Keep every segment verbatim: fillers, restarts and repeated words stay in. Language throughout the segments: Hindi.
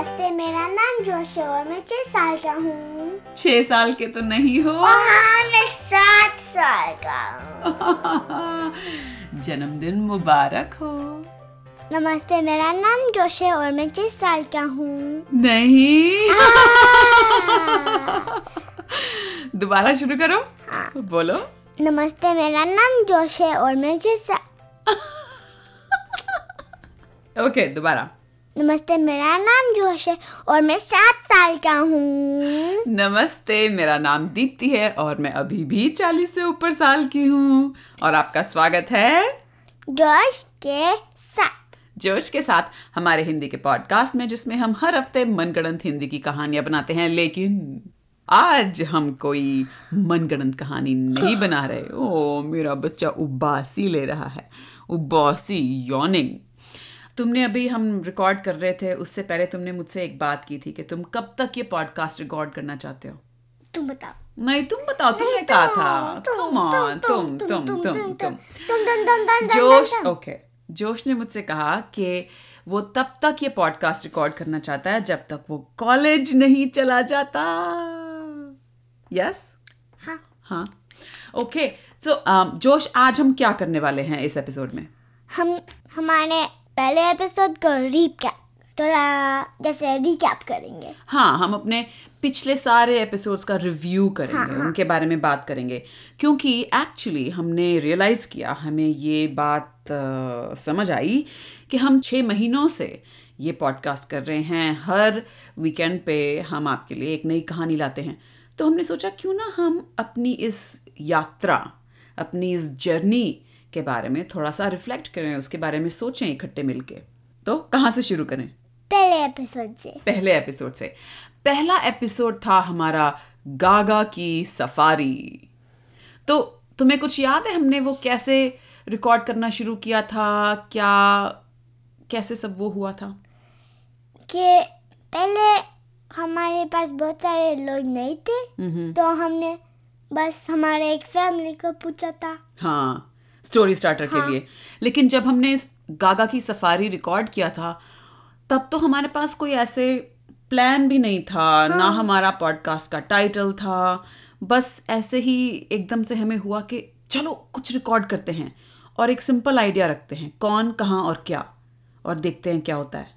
नमस्ते, मेरा नाम जोश है और मैं छह साल का हूँ। छह साल के तो नहीं हो। हाँ, मैं सात साल का हूँ। जन्मदिन मुबारक हो। नमस्ते, मेरा नाम जोश है और मैं छह साल का हूँ। नहीं। दोबारा शुरू करो। हाँ। बोलो। नमस्ते, मेरा नाम जोश है और मैं छह साल। ओके, दोबारा। नमस्ते, मेरा नाम जोश है और मैं सात साल का हूँ। नमस्ते, मेरा नाम दीप्ति है और मैं अभी भी चालीस से ऊपर साल की हूँ और आपका स्वागत है जोश के साथ। जोश के साथ हमारे हिंदी के पॉडकास्ट में, जिसमें हम हर हफ्ते मनगढ़ंत हिंदी की कहानियां बनाते हैं। लेकिन आज हम कोई मनगढ़ंत कहानी नहीं बना रहे। ओ, मेरा बच्चा उबासी ले रहा है। उबासी, यॉर्निंग। तुमने अभी, हम रिकॉर्ड कर रहे थे उससे पहले तुमने मुझसे एक बात की थी कि तुम कब तक ये पॉडकास्ट रिकॉर्ड करना चाहते हो। तुम बताओ। नहीं, तुम बताओ। तुमने कहा था। कम ऑन, तुम तुम तुम तुम तुम जोश। ओके, जोश ने मुझसे कहा कि वो तब तक ये पॉडकास्ट रिकॉर्ड करना चाहता है जब तक वो कॉलेज नहीं चला जाता। यस? हाँ। हाँ। ओके, सो जोश, आज हम क्या करने वाले हैं इस एपिसोड में? हम हमारे पहले एपिसोड का रिकैप, थोड़ा जैसे रिकैप करेंगे। हाँ, हम अपने पिछले सारे एपिसोड्स का रिव्यू करेंगे। हाँ, हाँ. उनके बारे में बात करेंगे, क्योंकि एक्चुअली हमने रियलाइज़ किया, हमें ये बात आ, समझ आई कि हम छः महीनों से ये पॉडकास्ट कर रहे हैं। हर वीकेंड पे हम आपके लिए एक नई कहानी लाते हैं। तो हमने सोचा क्यों ना हम अपनी इस यात्रा, अपनी इस जर्नी के बारे में थोड़ा सा रिफ्लेक्ट करें, उसके बारे में सोचें इकट्ठे मिल के। तो कहाँ से शुरू करें? पहले एपिसोड से। पहले एपिसोड से। पहला एपिसोड था हमारा गागा की सफारी। तो तुम्हें कुछ याद है हमने वो कैसे रिकॉर्ड करना शुरू किया था, क्या कैसे सब वो हुआ था? कि पहले हमारे पास बहुत सारे लोग नहीं थे, तो हमने बस हमारे एक फैमिली को पूछा था। हाँ, स्टोरी स्टार्टर हाँ. के लिए। लेकिन जब हमने गागा की सफारी रिकॉर्ड किया था, तब तो हमारे पास कोई ऐसे प्लान भी नहीं था। हाँ. ना हमारा पॉडकास्ट का टाइटल था। बस ऐसे ही एकदम से हमें हुआ कि चलो कुछ रिकॉर्ड करते हैं और एक सिंपल आइडिया रखते हैं, कौन, कहाँ और क्या, और देखते हैं क्या होता है।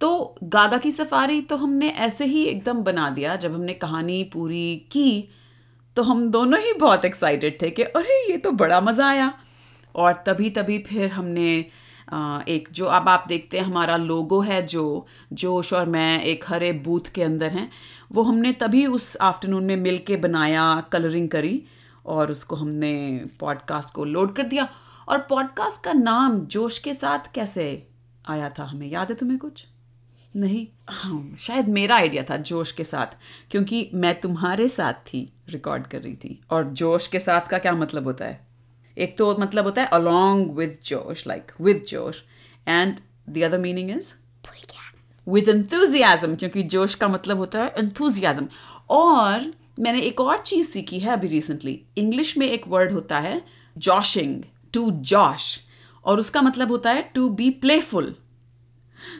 तो गागा की सफारी तो हमने ऐसे ही एकदम बना दिया। जब हमने कहानी पूरी की तो हम दोनों ही बहुत एक्साइटेड थे कि अरे ये तो बड़ा मज़ा आया। और तभी तभी फिर हमने एक, जो अब आप देखते हैं हमारा लोगो है, जो जोश और मैं एक हरे बूथ के अंदर हैं, वो हमने तभी उस आफ्टरनून में मिलके बनाया, कलरिंग करी और उसको हमने पॉडकास्ट को लोड कर दिया। और पॉडकास्ट का नाम जोश के साथ कैसे आया था, हमें याद है तुम्हें कुछ? नहीं। हाँ, शायद मेरा आइडिया था जोश के साथ, क्योंकि मैं तुम्हारे साथ थी, रिकॉर्ड कर रही थी। और जोश के साथ का क्या मतलब होता है? एक तो मतलब होता है along with Josh, like with Josh, and the other meaning is with enthusiasm, क्योंकि जोश का मतलब होता है enthusiasm। और मैंने एक और चीज़ सीखी है अभी रिसेंटली, इंग्लिश में एक वर्ड होता है joshing, to josh, और उसका मतलब होता है to be playful।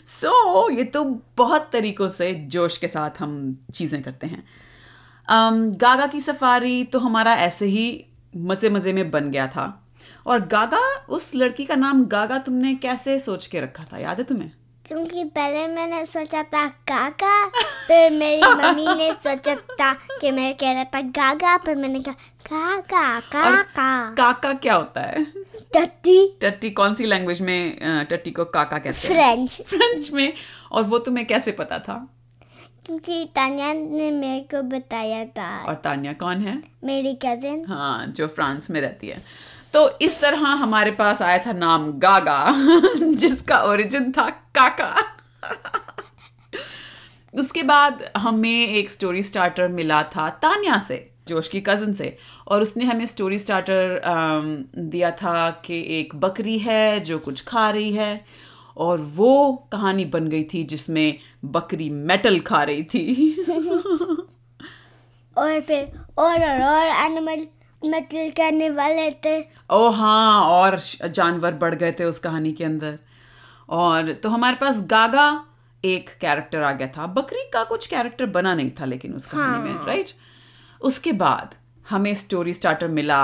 So so, ये तो बहुत तरीक़ों से जोश के साथ हम चीज़ें करते हैं। um, गागा की सफारी तो हमारा ऐसे ही मज़े मज़े में बन गया था। और गागा, उस लड़की का नाम गागा तुमने कैसे सोच के रखा था, याद है तुम्हें? क्योंकि पहले मैंने सोचा था गागा, फिर मेरी मम्मी ने सोचा था कि मैं कह रहा था गागा, पर मैंने कहा गागा काका। काका क्या होता है? टट्टी। टट्टी। कौन सी लैंग्वेज में टट्टी को काका कहते हैं? फ्रेंच। फ्रेंच में। और वो तुम्हें कैसे पता था? क्योंकि तान्या ने मेरे को बताया था। और तान्या कौन है? मेरी कज़न। हाँ, जो फ्रांस में रहती है। तो इस तरह हमारे पास आया था नाम गागा, जिसका ओरिजिन था काका। उसके बाद हमें एक स्टोरी स्टार्टर मिला था तान्या से, जोश की कज़न से। और उसने हमें स्टोरी स्टार्टर दिया था कि एक बकरी है जो कुछ खा रही है, और वो कहानी बन गई थी जिसमें बकरी मेटल खा रही थी। और फिर और और और एनिमल मेटल करने वाले थे। ओ हाँ, और जानवर बढ़ गए थे उस कहानी के अंदर। और तो हमारे पास गागा, एक कैरेक्टर आ गया था, बकरी का कुछ कैरेक्टर बना नहीं था लेकिन उस कहानी में, राइट। उसके बाद हमें स्टोरी स्टार्टर मिला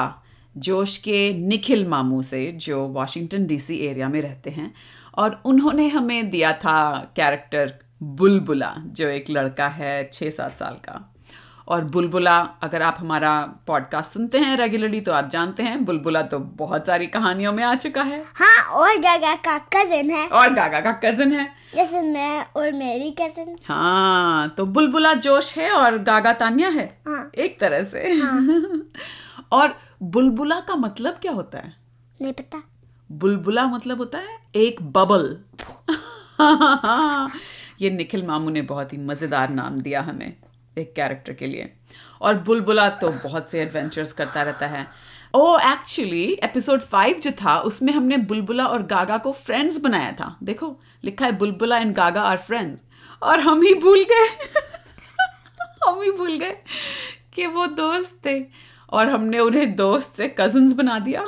जोश के निखिल मामू से जो वाशिंगटन डीसी एरिया में रहते हैं, और उन्होंने हमें दिया था कैरेक्टर बुलबुला जो एक लड़का है छः सात साल का। और बुलबुला, अगर आप हमारा पॉडकास्ट सुनते हैं रेगुलरली तो आप जानते हैं बुलबुला तो बहुत सारी कहानियों में आ चुका है। हाँ, और गागा का कजिन है। और गागा का कजिन है जैसे मैं और मेरी कजिन। हाँ, तो बुलबुला जोश है और गागा तान्या है। हाँ, एक तरह से। हाँ। और बुलबुला का मतलब क्या होता है? नहीं पता। बुलबुला मतलब होता है एक बबल। ये निखिल मामू ने बहुत ही मजेदार नाम दिया हमें एक कैरेक्टर के लिए। और बुलबुला तो बहुत से एडवेंचर्स करता रहता है। ओ एक्चुअली एपिसोड फाइव जो था उसमें हमने बुलबुला और गागा को फ्रेंड्स बनाया था। देखो लिखा है बुलबुला एंड गागा आर फ्रेंड्स, और हम ही भूल गए हम ही भूल गए कि वो दोस्त थे और हमने उन्हें दोस्त से कजन्स बना दिया।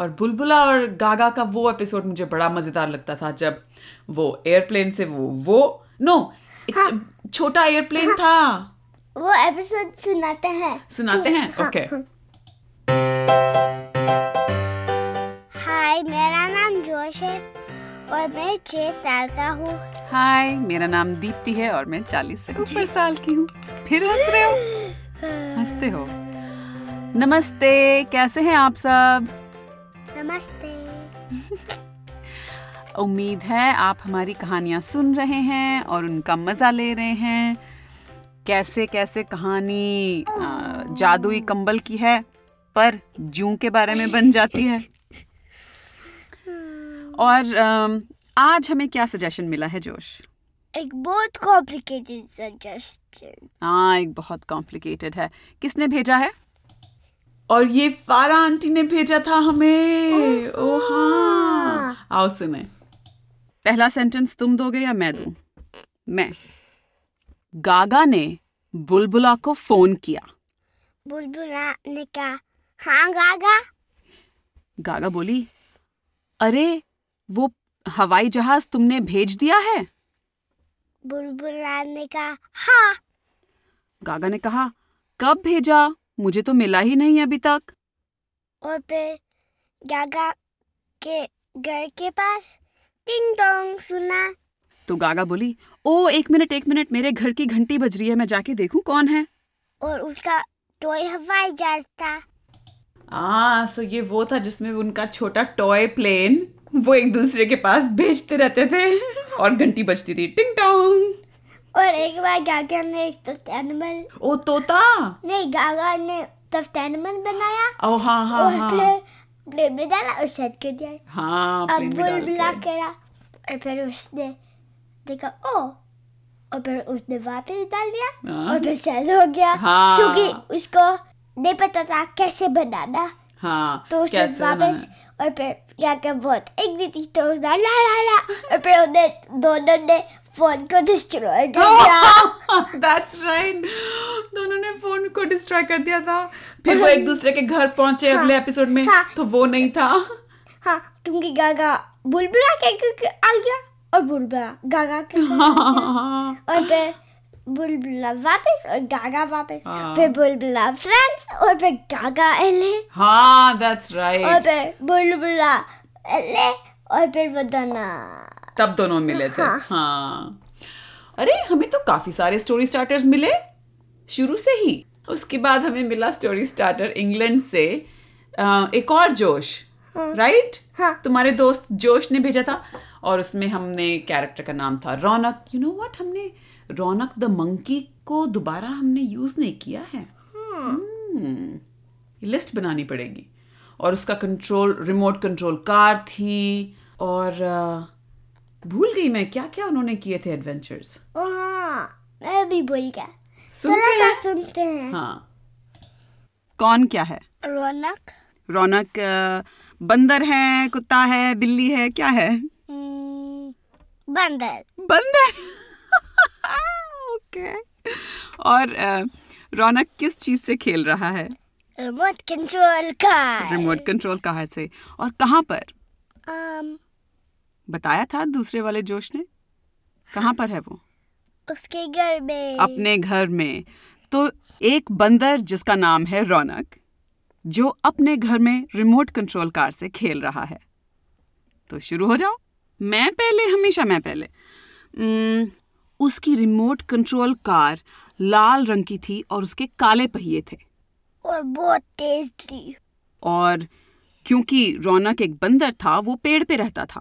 और बुलबुला और गागा का वो एपिसोड मुझे बड़ा मज़ेदार लगता था जब वो एयरप्लेन से वो वो नो हाँ, छोटा एयरप्लेन हाँ, था। वो एपिसोड सुनाते हैं सुनाते हैं ओके। हाय, मेरा नाम जोश है और मैं छह साल का हूँ। हाय, मेरा नाम दीप्ति है और मैं चालीस से ऊपर साल की हूँ। फिर हंस रहे हो, हंसते हो। नमस्ते, कैसे हैं आप सब? नमस्ते। उम्मीद है आप हमारी कहानियाँ सुन रहे हैं और उनका मज़ा ले रहे हैं। कैसे कैसे कहानी जादुई कंबल की है पर जूं के बारे में बन जाती है। और आज हमें क्या सजेशन मिला है जोश? एक बहुत कॉम्प्लिकेटेड सजेशन। हाँ, एक बहुत कॉम्प्लिकेटेड है। किसने भेजा है? और ये फारा आंटी ने भेजा था हमें। ओ हाँ, आओ सुने। पहला सेंटेंस तुम दोगे या मैं दूं? मैं। गागा ने बुलबुला को फोन किया। बुलबुला ने कहा, हाँ गागा। गागा बोली, अरे वो हवाई जहाज तुमने भेज दिया है? बुलबुला ने कहा, हाँ। गागा ने कहा, कब भेजा? मुझे तो मिला ही नहीं अभी तक। और फिर गागा के घर के पास टिंग टोंग सुना। तो गागा बोली, ओ एक मिनट एक मिनट, मेरे घर की घंटी बज रही है, मैं जाके देखूं कौन है। और उसका टॉय हवाई जहाज था। आ, सो ये वो था जिसमें उनका छोटा टॉय प्लेन वो एक दूसरे के पास भेजते रहते थे और घंटी बजती थी टिंग टोंग। और एक बार गागा ने एक तोता एनिमल ओ तोता नहीं गागा ने तोता एनिमल बनाया। ओ हाँ हाँ और हाँ। प्ले, प्लेन में डाला और सेट कर दिया। हाँ, अब बुलबुला करा और फिर उसने देखा ओ, और फिर उसने वापस डाल दिया। हाँ, और फिर सेट हो गया। हाँ, क्योंकि उसको नहीं पता था कैसे बनाना। हाँ, तो उसने वापस और फिर क्या क्या बहुत एक दी थी तो उसने ला ला ला और फिर उन्हें दोनों ने फोन को डिस्ट्रॉय कर दिया। दैट्स राइट, दोनों ने फोन को डिस्ट्रॉय कर दिया था। फिर वो एक दूसरे के घर पहुंचे। हाँ, अगले एपिसोड में। हाँ, तो वो नहीं था। हाँ, क्योंकि गागा बुलबुला के क्योंकि आ गया और बुलबुला गागा के। हाँ, और फिर बुलबुला वापस और गागा वापस। हाँ, फिर बुलबुला फ्रेंड्स और फिर गागा एले। हाँ, दैट्स राइट। और फिर बुलबुला एले और फिर वो दोनों तब दोनों मिले थे। हाँ, हाँ। अरे हमें तो काफी सारे स्टोरी स्टार्टर्स मिले शुरू से ही। उसके बाद हमें मिला स्टोरी स्टार्टर इंग्लैंड से एक और जोश। हाँ, राइट। हाँ, तुम्हारे दोस्त जोश ने भेजा था और उसमें हमने कैरेक्टर का नाम था रौनक। यू नो व्हाट, हमने रौनक द मंकी को दोबारा हमने यूज नहीं किया है। हाँ, लिस्ट बनानी पड़ेगी। और उसका कंट्रोल रिमोट कंट्रोल कार थी। और आ, भूल गई मैं क्या क्या उन्होंने किए थे एडवेंचर्स। मैं भी भूल गया। सुनते हैं, सुनते हैं। हाँ, कौन क्या है? रौनक। रौनक बंदर है, कुत्ता है, बिल्ली है, क्या है? बंदर। बंदर। ओके। और रौनक किस चीज से खेल रहा है? Remote control car. Remote control car से। और कहाँ पर? बताया था दूसरे वाले जोश ने? कहाँ पर है वो? उसके घर में। अपने घर में। तो एक बंदर जिसका नाम है रौनक, जो अपने घर में रिमोट कंट्रोल कार से खेल रहा है। तो शुरू हो जाओ। मैं पहले, हमेशा मैं पहले। न, उसकी रिमोट कंट्रोल कार लाल रंग की थी और उसके काले पहिए थे और बहुत तेज थी। और क्योंकि रौनक एक बंदर था, वो पेड़ पे रहता था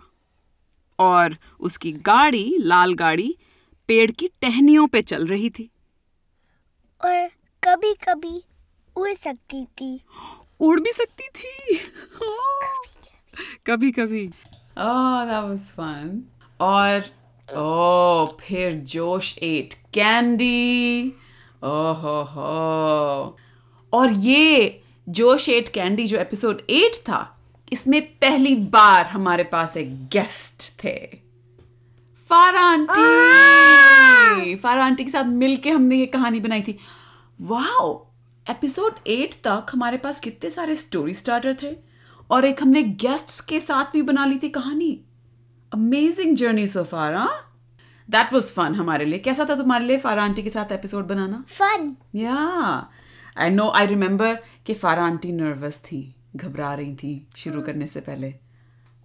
और उसकी गाड़ी, लाल गाड़ी, पेड़ की टहनियों पे चल रही थी और कभी कभी उड़ सकती थी। उड़ भी सकती थी कभी कभी। Oh that was fun. और ओह फिर जोश एट कैंडी। ओह हो। और ये जोश एट कैंडी जो एपिसोड एट था, इसमें पहली बार हमारे पास एक गेस्ट थे, फारा आंटी। फारा आंटी के साथ मिलके हमने ये कहानी बनाई थी। वाओ, एपिसोड एट तक हमारे पास कितने सारे स्टोरी स्टार्टर थे और एक हमने गेस्ट्स के साथ भी बना ली थी कहानी। Amazing journey so far. That was fun हमारे लिए। कैसा था तुम्हारे लिए फारा आंटी के साथ एपिसोड बनाना? फन। या आई नो, आई रिमेम्बर कि फारा आंटी नर्वस थी, घबरा रही थी शुरू करने से पहले,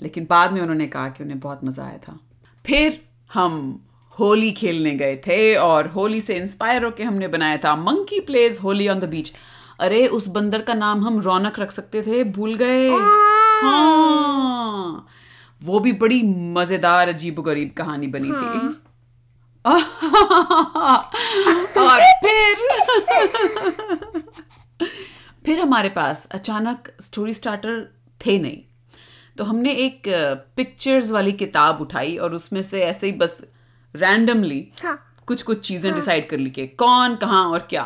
लेकिन बाद में उन्होंने कहा कि उन्हें बहुत मज़ा आया था। फिर हम होली खेलने गए थे और होली से इंस्पायर होके हमने बनाया था monkey plays Holi on the beach. अरे उस बंदर का नाम हम रौनक रख सकते थे, भूल गए। हाँ, वो भी बड़ी मज़ेदार अजीबोगरीब कहानी बनी थी। और फिर फिर हमारे पास अचानक स्टोरी स्टार्टर थे नहीं, तो हमने एक पिक्चर्स वाली किताब उठाई और उसमें से ऐसे ही बस रैंडमली हाँ, कुछ कुछ चीजें डिसाइड हाँ, कर ली के कौन कहाँ और क्या।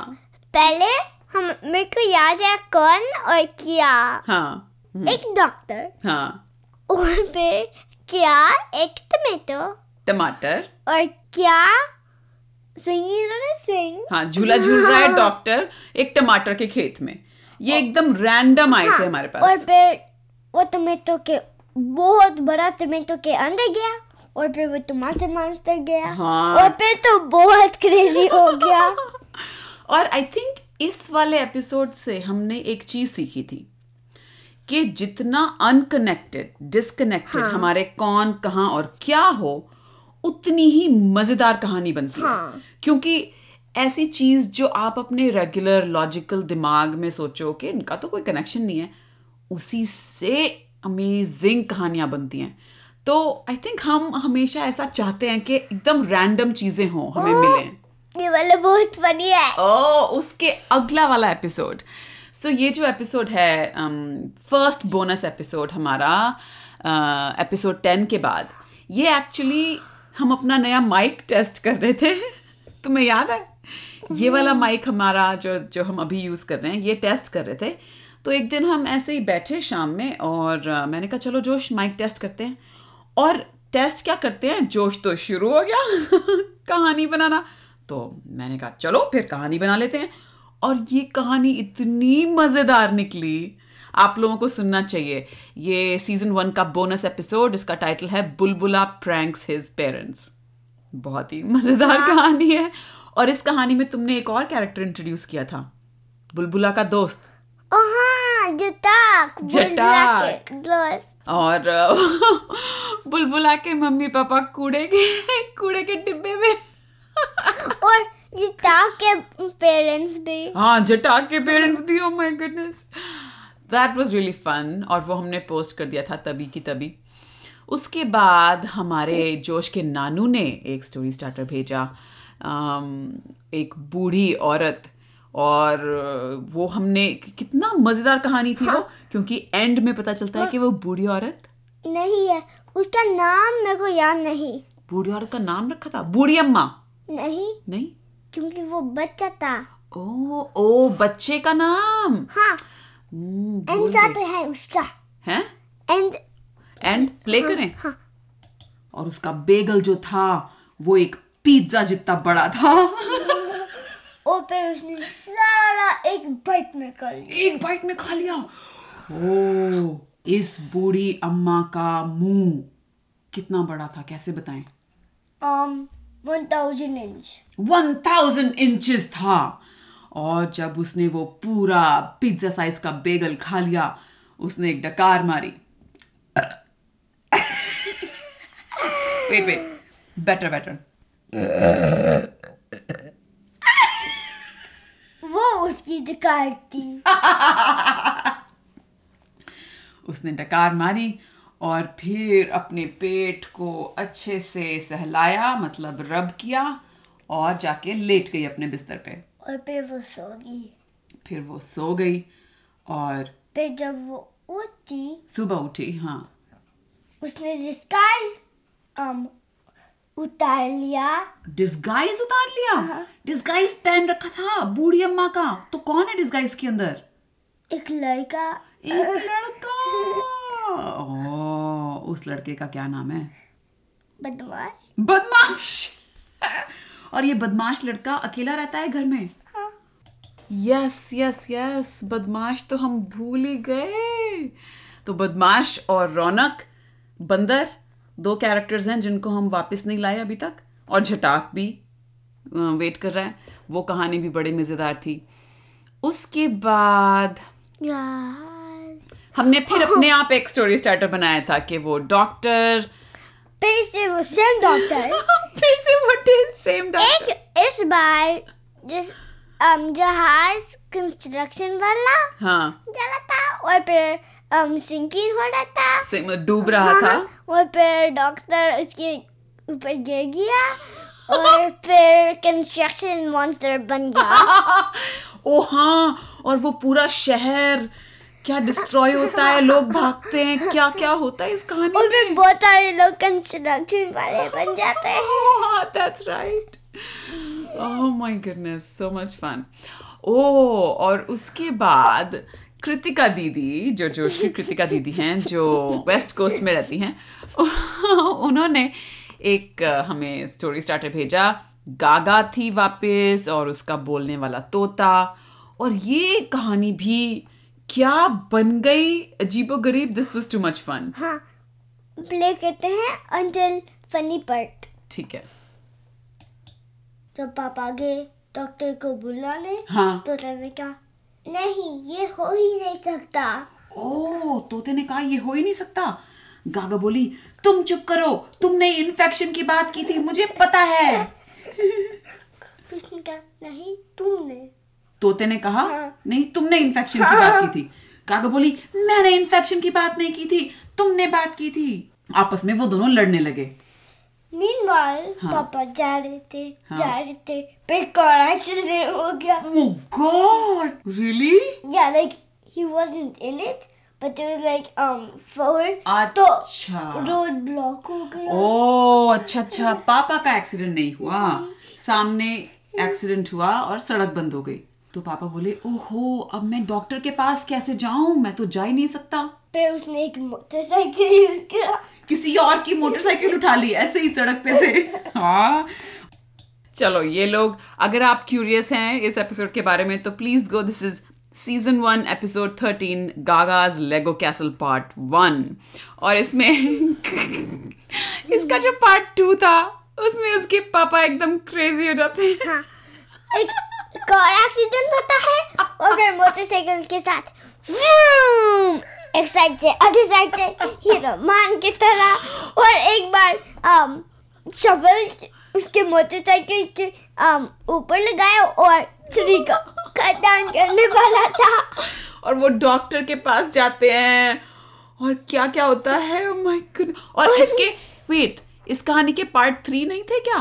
पहले हम, मेरे को याद है कौन और क्या। हाँ, एक डॉक्टर। हाँ, और फिर क्या एक टमेटो, टमाटर। और क्या स्विंग। हाँ, झूला झूल रहा है डॉक्टर एक टमाटर के खेत में। ये एकदम रैंडम आए हाँ, थे हमारे पास। और फिर वो टमेटो के, बहुत बड़ा टमेटो के अंदर गया और फिर वो टमाटर मास्टर गया हाँ, और फिर तो बहुत क्रेजी हो गया। और आई थिंक इस वाले एपिसोड से हमने एक चीज सीखी थी कि जितना अनकनेक्टेड, डिसकनेक्टेड हाँ, हमारे कौन कहाँ और क्या हो, उतनी ही मजेदार कहानी बनती हाँ, है। क्योंकि ऐसी चीज जो आप अपने रेगुलर लॉजिकल दिमाग में सोचो कि इनका तो कोई कनेक्शन नहीं है, उसी से अमेजिंग कहानियां बनती हैं। तो आई थिंक हम हमेशा ऐसा चाहते हैं कि एकदम रैंडम चीजें हों, हमें मिलें। ये वाला बहुत फनी है। ओ, उसके अगला वाला एपिसोड। सो so, ये जो एपिसोड है फर्स्ट बोनस एपिसोड हमारा एपिसोड टेन के बाद, ये एक्चुअली हम अपना नया माइक टेस्ट कर रहे थे। तुम्हें याद है ये वाला माइक हमारा जो जो हम अभी यूज़ कर रहे हैं, ये टेस्ट कर रहे थे। तो एक दिन हम ऐसे ही बैठे शाम में और मैंने कहा चलो जोश माइक टेस्ट करते हैं। और टेस्ट क्या करते हैं, जोश तो शुरू हो गया कहानी बनाना। तो मैंने कहा चलो फिर कहानी बना लेते हैं। और ये कहानी इतनी मज़ेदार निकली, आप लोगों को सुनना चाहिए। ये सीज़न वन का बोनस एपिसोड, इसका टाइटल है बुलबुला प्रैंक्स हिज पेरेंट्स। बहुत ही मज़ेदार कहानी है। और इस कहानी में तुमने एक और कैरेक्टर इंट्रोड्यूस किया था, बुलबुला का दोस्त। हाँ, जटाक, बुलबुला के दोस्त। और बुलबुला के मम्मी पापा कूड़े के कूड़े के डिब्बे में और जटाक के पेरेंट्स भी। हाँ, जटाक के पेरेंट्स भी। Oh my goodness, that was really fun. और वो हमने पोस्ट कर दिया था तभी की तभी। उसके बाद हमारे जोश के नानू ने एक स्टोरी स्टार्टर भेजा, एक बूढ़ी औरत, और वो हमने कितना मज़ेदार कहानी थी हाँ? वो, क्योंकि एंड में पता चलता है कि वो बूढ़ी औरत नहीं है, उसका नाम मेरे को याद नहीं। बूढ़ी औरत का नाम रखा था बूढ़ी अम्मा? नहीं नहीं, क्योंकि वो बच्चा था। ओ ओ, बच्चे का नाम हाँ, एंड है उसका है एंड एंड प्ले हाँ, करें हाँ। और उसका बेगल जो था वो एक पिज्जा जितना बड़ा था और फिर उसने सारा एक बाइट में खा लिया। एक बाइट में खा लिया। ओ, इस बूढ़ी अम्मा का मुंह कितना बड़ा था कैसे बताएं? um, one thousand inch one thousand inches था। और जब उसने वो पूरा पिज्जा साइज का बेगल खा लिया उसने एक डकार मारी। वेट वेट बेटर बेटर वो उसकी डकार थी। उसने डकार मारी और फिर अपने पेट को अच्छे से सहलाया मतलब रब किया और जाके लेट गई अपने बिस्तर पे। और फिर वो सो गई। फिर वो सो गई और फिर जब वो उठी सुबह उठी हाँ उसने डिस्गाइज um, उतार लिया। डिस्गाइज उतार लिया हाँ। डिस्गाइज पहन रखा था बूढ़ी अम्मा का। तो कौन है डिस्गाइज के अंदर? एक लड़का। एक लड़का। ओ, उस लड़के का क्या नाम है? बदमाश। बदमाश। और ये बदमाश लड़का अकेला रहता है घर में? यस यस यस बदमाश तो हम भूल ही गए। तो बदमाश और रौनक बंदर दो कैरेक्टर्स हैं जिनको हम वापस नहीं लाए अभी तक। और झटाक भी वेट कर रहा है। वो कहानी भी बड़ी मज़ेदार थी। उसके बाद हमने फिर अपने आप एक स्टोरी स्टार्टर बनाया था कि वो डॉक्टर फिर से वो सेम डॉक्टर फिर से वो सेम डॉक्टर एक इस बार जिस um, जहाज कंस्ट्रक्शन वाला हाँ जला था और फिर um, सिंकिंग हो रहा था डूब रहा हाँ, था और फिर डॉक्टर उसके ऊपर गिर गया और फिर कंस्ट्रक्शन मॉन्स्टर बन गया। ओ हाँ और वो पूरा शहर क्या डिस्ट्रॉय होता है लोग भागते हैं क्या क्या होता है इस कहानी में। और फिर बहुत सारे लोग कंस्ट्रक्शन वाले बन जाते हैं। That's right. Oh my goodness so much fun. Oh और उसके बाद कृतिका दीदी जो जोशी कृतिका दीदी हैं जो वेस्ट कोस्ट में रहती हैं उन्होंने एक हमें स्टोरी स्टार्टर भेजा। गागा थी वापस और उसका बोलने वाला तोता। और ये कहानी भी क्या बन गई अजीबोगरीब। This was too much fun. हाँ प्ले करते हैं अंटिल फनी पार्ट। ठीक है। जब पापा गए डॉक्टर को बुलाने हाँ तोते ने कहा नहीं ये हो ही नहीं सकता। ओ तोते ने कहा ये हो ही नहीं सकता। गागा बोली तुम चुप करो तुमने इन्फेक्शन की बात की थी मुझे पता है। उसने कहा नहीं तुमने। तोते ने कहा हाँ। नहीं तुमने इन्फेक्शन हाँ। की बात की थी। गागा बोली मैंने इन्फेक्शन की बात नहीं की थी तुमने बात की थी। आपस में वो दोनों लड़ने लगे। मीनवाइल हाँ। पापा जा रहे थे हाँ। जा रहे थे पर कोरोना से हो गया। Oh God really yeah like he wasn't in it but it was like um forward तो रोड ब्लॉक हो गया। ओह अच्छा अच्छा पापा का एक्सीडेंट नहीं हुआ सामने एक्सीडेंट हुआ और सड़क बंद हो गई। तो पापा बोले ओहो अब मैं डॉक्टर के पास कैसे जाऊं मैं तो जा ही नहीं सकता। फिर उसने एक मोटरसाइकिल यूज किया किसी और की मोटरसाइकिल उठा ली ऐसे ही सड़क पे से। हाँ चलो ये लोग अगर आप क्यूरियस हैं इस एपिसोड के बारे में तो please go this is season one episode thirteen गागाज Lego castle part one. और इसमें इसका जो पार्ट टू था उसमें उसके पापा एकदम क्रेजी हो जाते हैं। हाँ, एक कार एक्सीडेंट होता है और फिर मोटरसाइकिल के साथ एक साइड से आधे साइड से हीरो मान की तरह। और एक बार आम, शवल उसके मोटरसाइकिल के ऊपर लगाया और स्त्री का खदान करने वाला था। और वो डॉक्टर के पास जाते हैं और क्या क्या होता है। oh my God. और, और इसके वेट इस कहानी के पार्ट थ्री नहीं थे क्या?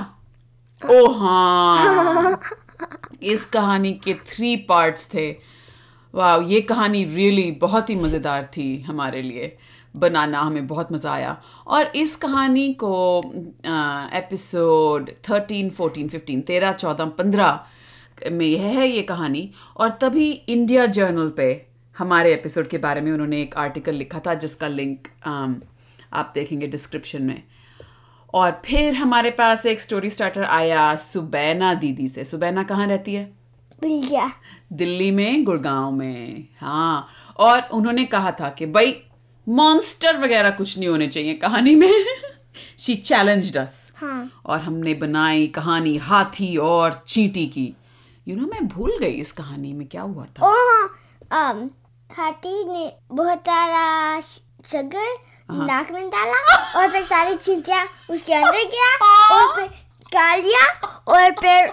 ओ हाँ इस कहानी के थ्री पार्ट्स थे। वाह ये कहानी रियली बहुत ही मज़ेदार थी हमारे लिए बनाना हमें बहुत मज़ा आया। और इस कहानी को एपिसोड थर्टीन फोर्टीन फिफ्टीन तेरह चौदह पंद्रह में यह है ये कहानी। और तभी इंडिया जर्नल पे हमारे एपिसोड के बारे में उन्होंने एक आर्टिकल लिखा था जिसका लिंक um, आप देखेंगे डिस्क्रिप्शन में। और फिर हमारे पास एक स्टोरी स्टार्टर आया सुबैना दीदी से। सुबैना कहाँ रहती है? दिल्ली दिल्ली में गुड़गांव में हाँ। और उन्होंने कहा था कि भाई मॉन्स्टर वगैरह कुछ नहीं होने चाहिए कहानी में शी चैलेंज्ड अस और हमने बनाई कहानी हाथी और चींटी की. यू you नो know, मैं भूल गई इस कहानी में क्या हुआ था. oh, um, हाथी ने बहुत सारा शक्कर नाक में डाला और फिर सारी चींटियां उसके अंदर गया और फिर खा लिया और फिर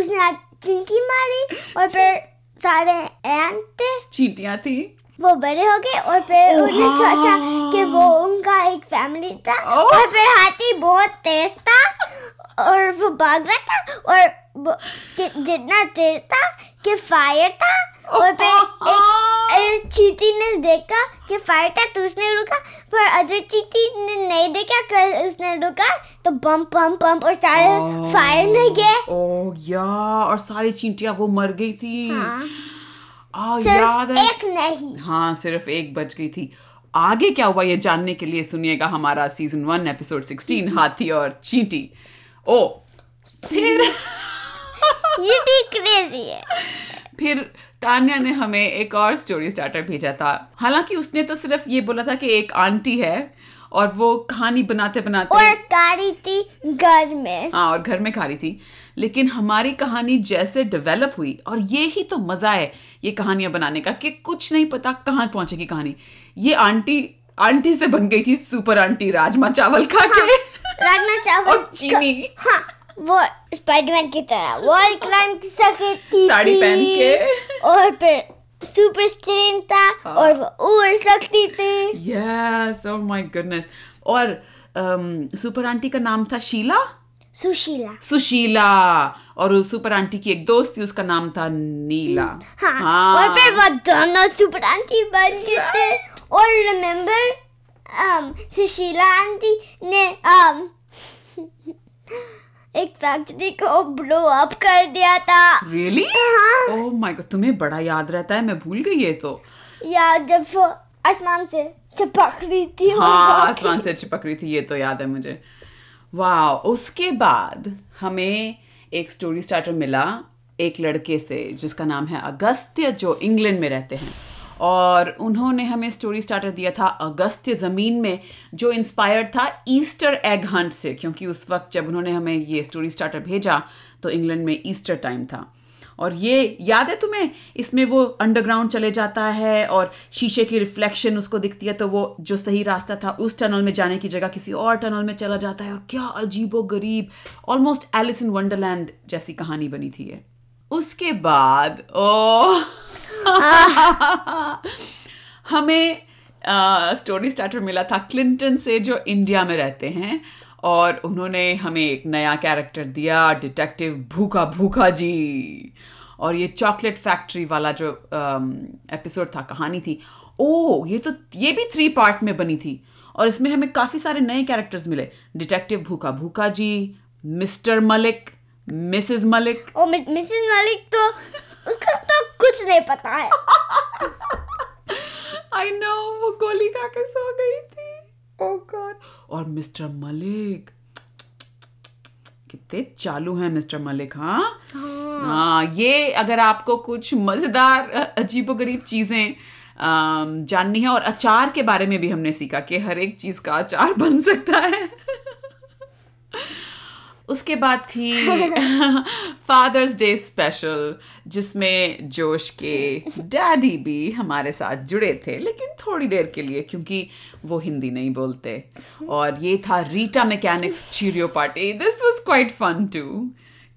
उसने चिंकी मारी और फिर सारे एंट थे चींटियां थी वो बड़े हो गए और फिर उन्होंने सोचा कि वो उनका एक फैमिली था और फिर हाथी बहुत तेज था और वो भाग रहा था और जितना तेज था कि फायर था और फिर एक चींटी ने देखा कि फायर था तो उसने रुका पर अदर चींटी ने नहीं देखा कि उसने रुका तो बम बम बम और सारे फायर में गए. ओह यार और सारी चींटियां वो मर गई थी. हाँ याद है एक नहीं हाँ सिर्फ एक बच गई थी. आगे क्या हुआ ये जानने के लिए सुनिएगा हमारा सीजन वन एपिसोड सोलह हाथी और चींटी. ओ फिर ये भी क्रेजी है. फिर तान्या ने हमें एक और स्टोरी स्टार्टर भेजा था. हालांकि उसने तो सिर्फ ये बोला था कि एक आंटी है और वो कहानी बनाते बनाते और खा रही थी घर में. हाँ और घर में खा रही थी. लेकिन हमारी कहानी जैसे डेवलप हुई और ये ही तो मज़ा है ये कहानियाँ बनाने का कि कुछ नहीं पता कहाँ पहुँचेगी कहानी. ये आंटी आंटी से बन गई थी सुपर आंटी राजमा चावल खा के. हाँ, राजमा चावल और चीनी. हाँ वो स्पाइडरमैन की तरह वॉल क्लाइम की सकती साड़ी पहन के और फिर सुपर स्ट्रेंथ था हाँ. और वो उड़ सकती थी. Yes oh my goodness. और सुपर आंटी का नाम था शीला सुशीला सुशीला और सुपर आंटी की एक दोस्त थी उसका नाम था नीला. हाँ, हाँ. और फिर वो दोनों सुपर आंटी बन गए थे. और रिमेम्बर um, सुशीला आंटी ने um, एक फैक्ट्री को ब्लो अप कर दिया था. रियली ओह माय गॉड तुम्हें बड़ा याद रहता है. मैं भूल गई ये तो. या जब वो आसमान से चिपक रही थी. हाँ आसमान से चिपक रही थी ये तो याद है मुझे. वाह. उसके बाद हमें एक स्टोरी स्टार्टर मिला एक लड़के से जिसका नाम है अगस्त्य जो इंग्लैंड में रहते हैं और उन्होंने हमें स्टोरी स्टार्टर दिया था अगस्त्य ज़मीन में जो इंस्पायर्ड था ईस्टर एग हंट से क्योंकि उस वक्त जब उन्होंने हमें ये स्टोरी स्टार्टर भेजा तो इंग्लैंड में ईस्टर टाइम था. और ये याद है तुम्हें इसमें वो अंडरग्राउंड चले जाता है और शीशे की रिफ्लेक्शन उसको दिखती है तो वो जो सही रास्ता था उस टनल में जाने की जगह किसी और टनल में चला जाता है. और क्या अजीबो गरीब ऑलमोस्ट एलिस इन वंडरलैंड जैसी कहानी बनी थी ये. उसके बाद ओह हमें स्टोरी स्टार्टर मिला था क्लिंटन से जो इंडिया में रहते हैं और उन्होंने हमें एक नया कैरेक्टर दिया डिटेक्टिव भूखा भूखा जी. और ये चॉकलेट फैक्ट्री वाला जो एपिसोड था कहानी थी ओ ये तो ये भी थ्री पार्ट में बनी थी और इसमें हमें काफ़ी सारे नए कैरेक्टर्स मिले डिटेक्टिव भूखा भूखा जी Mr Malik Mrs Malik. Oh Mrs Malik तो उसका तो कुछ नहीं पता है. आई नो वो गोली खा के सो गई थी. Oh God. और मिस्टर मलिक कितने चालू हैं मिस्टर मलिक. हाँ हाँ ये अगर आपको कुछ मज़ेदार अजीबोगरीब चीज़ें जाननी है. और अचार के बारे में भी हमने सीखा कि हर एक चीज़ का अचार बन सकता है. उसके बाद थी फादर्स डे स्पेशल जिसमें जोश के डैडी भी हमारे साथ जुड़े थे लेकिन थोड़ी देर के लिए क्योंकि वो हिंदी नहीं बोलते. और ये था Rita mechanics cheerio party. This was quite fun too.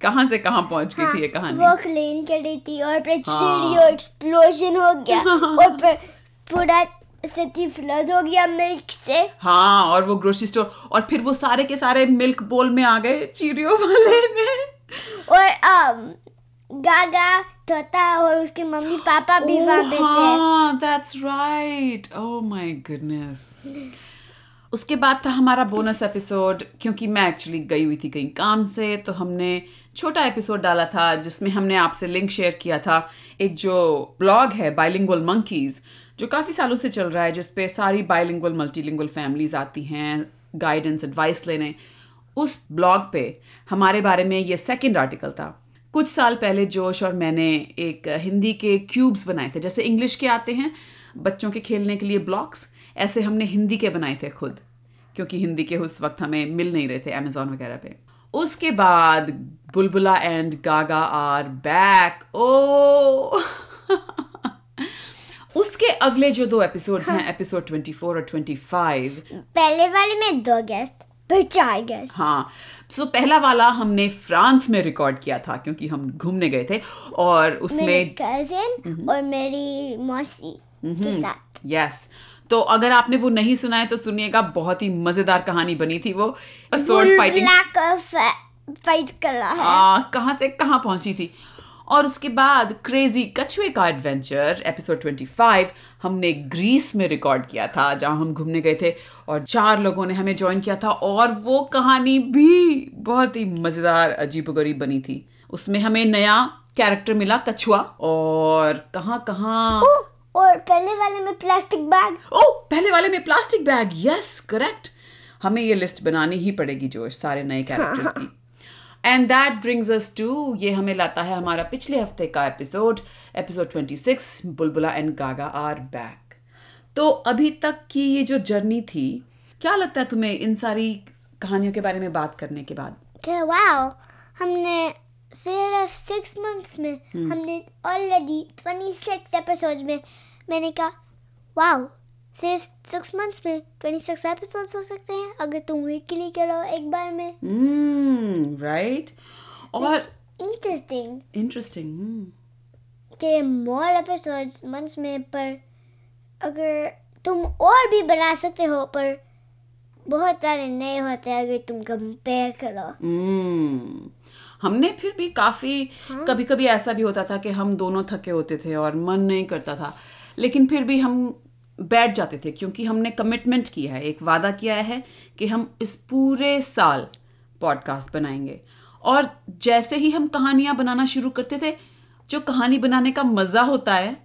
कहाँ से कहाँ पहुँच गई हाँ, थी ये कहानी. वो क्लीन कर रही थी और फिर चीरियो हाँ, एक्सप्लोजन हो गया और फिर पूरा सिटी फ्लड हो गया मिल्क से. हाँ और वो ग्रोसरी स्टोर और फिर वो सारे के सारे मिल्क बोल में आ गए चीरियो वाले में. और गागा तोता और उसके मम्मी पापा भी वहाँ पे थे. That's right. Oh my goodness. उसके बाद था हमारा बोनस एपिसोड. क्योंकि मैं एक्चुअली गई हुई थी कहीं काम से तो हमने छोटा एपिसोड डाला था जिसमें हमने आपसे लिंक शेयर किया था एक जो ब्लॉग है बाइलिंगुअल मंकीज़ जो काफ़ी सालों से चल रहा है जिस पे सारी बाइलिंगुअल मल्टीलिंगुअल फैमिलीज़ आती हैं गाइडेंस एडवाइस लेने. उस ब्लॉग पे हमारे बारे में ये सेकंड आर्टिकल था. कुछ साल पहले जोश और मैंने एक हिंदी के क्यूब्स बनाए थे जैसे इंग्लिश के आते हैं बच्चों के खेलने के लिए ब्लॉक्स ऐसे हमने हिंदी के बनाए थे खुद क्योंकि हिंदी के उस वक्त हमें मिल नहीं रहे थे अमेजोन वगैरह पे। उसके बाद बुलबुला एंड गागा आर बैक। ओ उसके अगले जो दो एपिसोड्स हैं, एपिसोड चौबीस और पच्चीस, पहले वाले में दो गेस्ट पर चार गेस्ट। हाँ, सो पहला वाला हमने फ्रांस में रिकॉर्ड किया था क्योंकि हम घूमने गए थे और उसमें मेरे कजिन और मेरी मौसी के साथ। यस, तो अगर आपने वो नहीं सुना है तो सुनिएगा, बहुत ही मजेदार कहानी बनी थी वो। स्वॉर्ड फाइटिंग फाइट कर रहा है, हाँ, कहाँ से कहाँ पहुंची थी। और उसके बाद क्रेजी कछुए का एडवेंचर एपिसोड पच्चीस हमने ग्रीस में रिकॉर्ड किया था, जहाँ हम घूमने गए थे और चार लोगों ने हमें ज्वाइन किया था और वो कहानी भी बहुत ही मजेदार अजीबोगरीब बनी थी। उसमें हमें नया कैरेक्टर मिला, कछुआ, और कहाँ कहाँ। और पहले वाले में प्लास्टिक बैग। ओ पहले वाले में प्लास्टिक बैग, यस करेक्ट। हमें ये लिस्ट बनानी ही पड़ेगी जोश, सारे नए कैरेक्टर्स की। And that brings us to, ये हमें लाता है हमारा पिछले हफ्ते का एपिसोड, एपिसोड छब्बीस, बुलबुला एंड गागा आर बैक। तो अभी तक की ये जो जर्नी थी, क्या लगता है तुम्हें इन सारी कहानियों के बारे में बात करने के बाद? वाओ, हमने सिर्फ सिक्स मंथ्स में hmm. हमने ऑलरेडी छब्बीस एपिसोड में, मैंने कहा वाओ, सिर्फ सिक्स मंथ्स में छब्बीस एपिसोड्स हो सकते हैं अगर तुम वीकली करो एक बार में। Hmm, right. और इंटरेस्टिंग इंटरेस्टिंग के मोर एपिसोड्स मंथ्स में, पर अगर तुम और भी बना सकते हो, पर बहुत सारे नए होते हैं अगर तुम कंपेयर करो। हम्म, हमने फिर भी काफ़ी, कभी कभी ऐसा भी होता था कि हम दोनों थके होते थे और मन नहीं करता था, लेकिन फिर भी हम बैठ जाते थे क्योंकि हमने कमिटमेंट किया है, एक वादा किया है कि हम इस पूरे साल पॉडकास्ट बनाएंगे। और जैसे ही हम कहानियाँ बनाना शुरू करते थे, जो कहानी बनाने का मज़ा होता है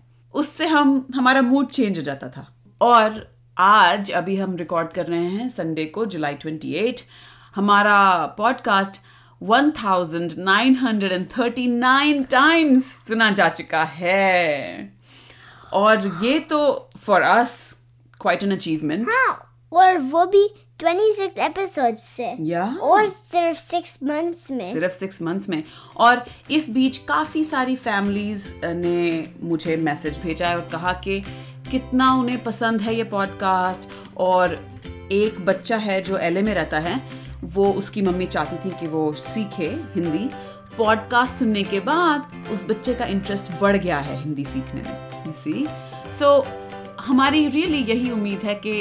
उससे हम हमारा मूड चेंज हो जाता था। और आज अभी हम रिकॉर्ड कर रहे हैं संडे को, जुलाई अट्ठाईस, हमारा पॉडकास्ट उन्नीस सौ उनतालीस टाइम्स सुना जा चुका है और ये तो for us quite an achievement. हाँ, और वो भी छब्बीस एपिसोड्स से yeah. और सिर्फ सिक्स मंथ्स में सिर्फ सिक्स मंथ्स में। और इस बीच काफ़ी सारी फैमिलीज ने मुझे मैसेज भेजा है और कहा कि कितना उन्हें पसंद है ये पॉडकास्ट। और एक बच्चा है जो एलए में रहता है, वो, उसकी मम्मी चाहती थी कि वो सीखे हिंदी। पॉडकास्ट सुनने के बाद उस बच्चे का इंटरेस्ट बढ़ गया है हिंदी सीखने में। इसी सो so, हमारी रियली यही उम्मीद है कि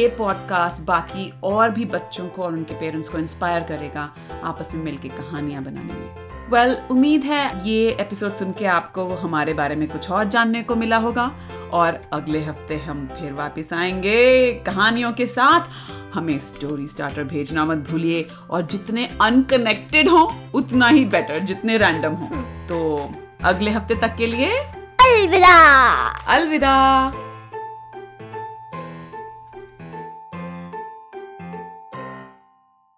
ये पॉडकास्ट बाकी और भी बच्चों को और उनके पेरेंट्स को इंस्पायर करेगा आपस में मिलके कहानियाँ बनाने में। वेल well, उम्मीद है ये एपिसोड सुन के आपको हमारे बारे में कुछ और जानने को मिला होगा और अगले हफ्ते हम फिर वापस आएंगे कहानियों के साथ। हमें स्टोरी स्टार्टर भेजना मत भूलिए और जितने अनकनेक्टेड हो उतना ही बेटर, जितने रैंडम हो। तो अगले हफ्ते तक के लिए अलविदा अलविदा।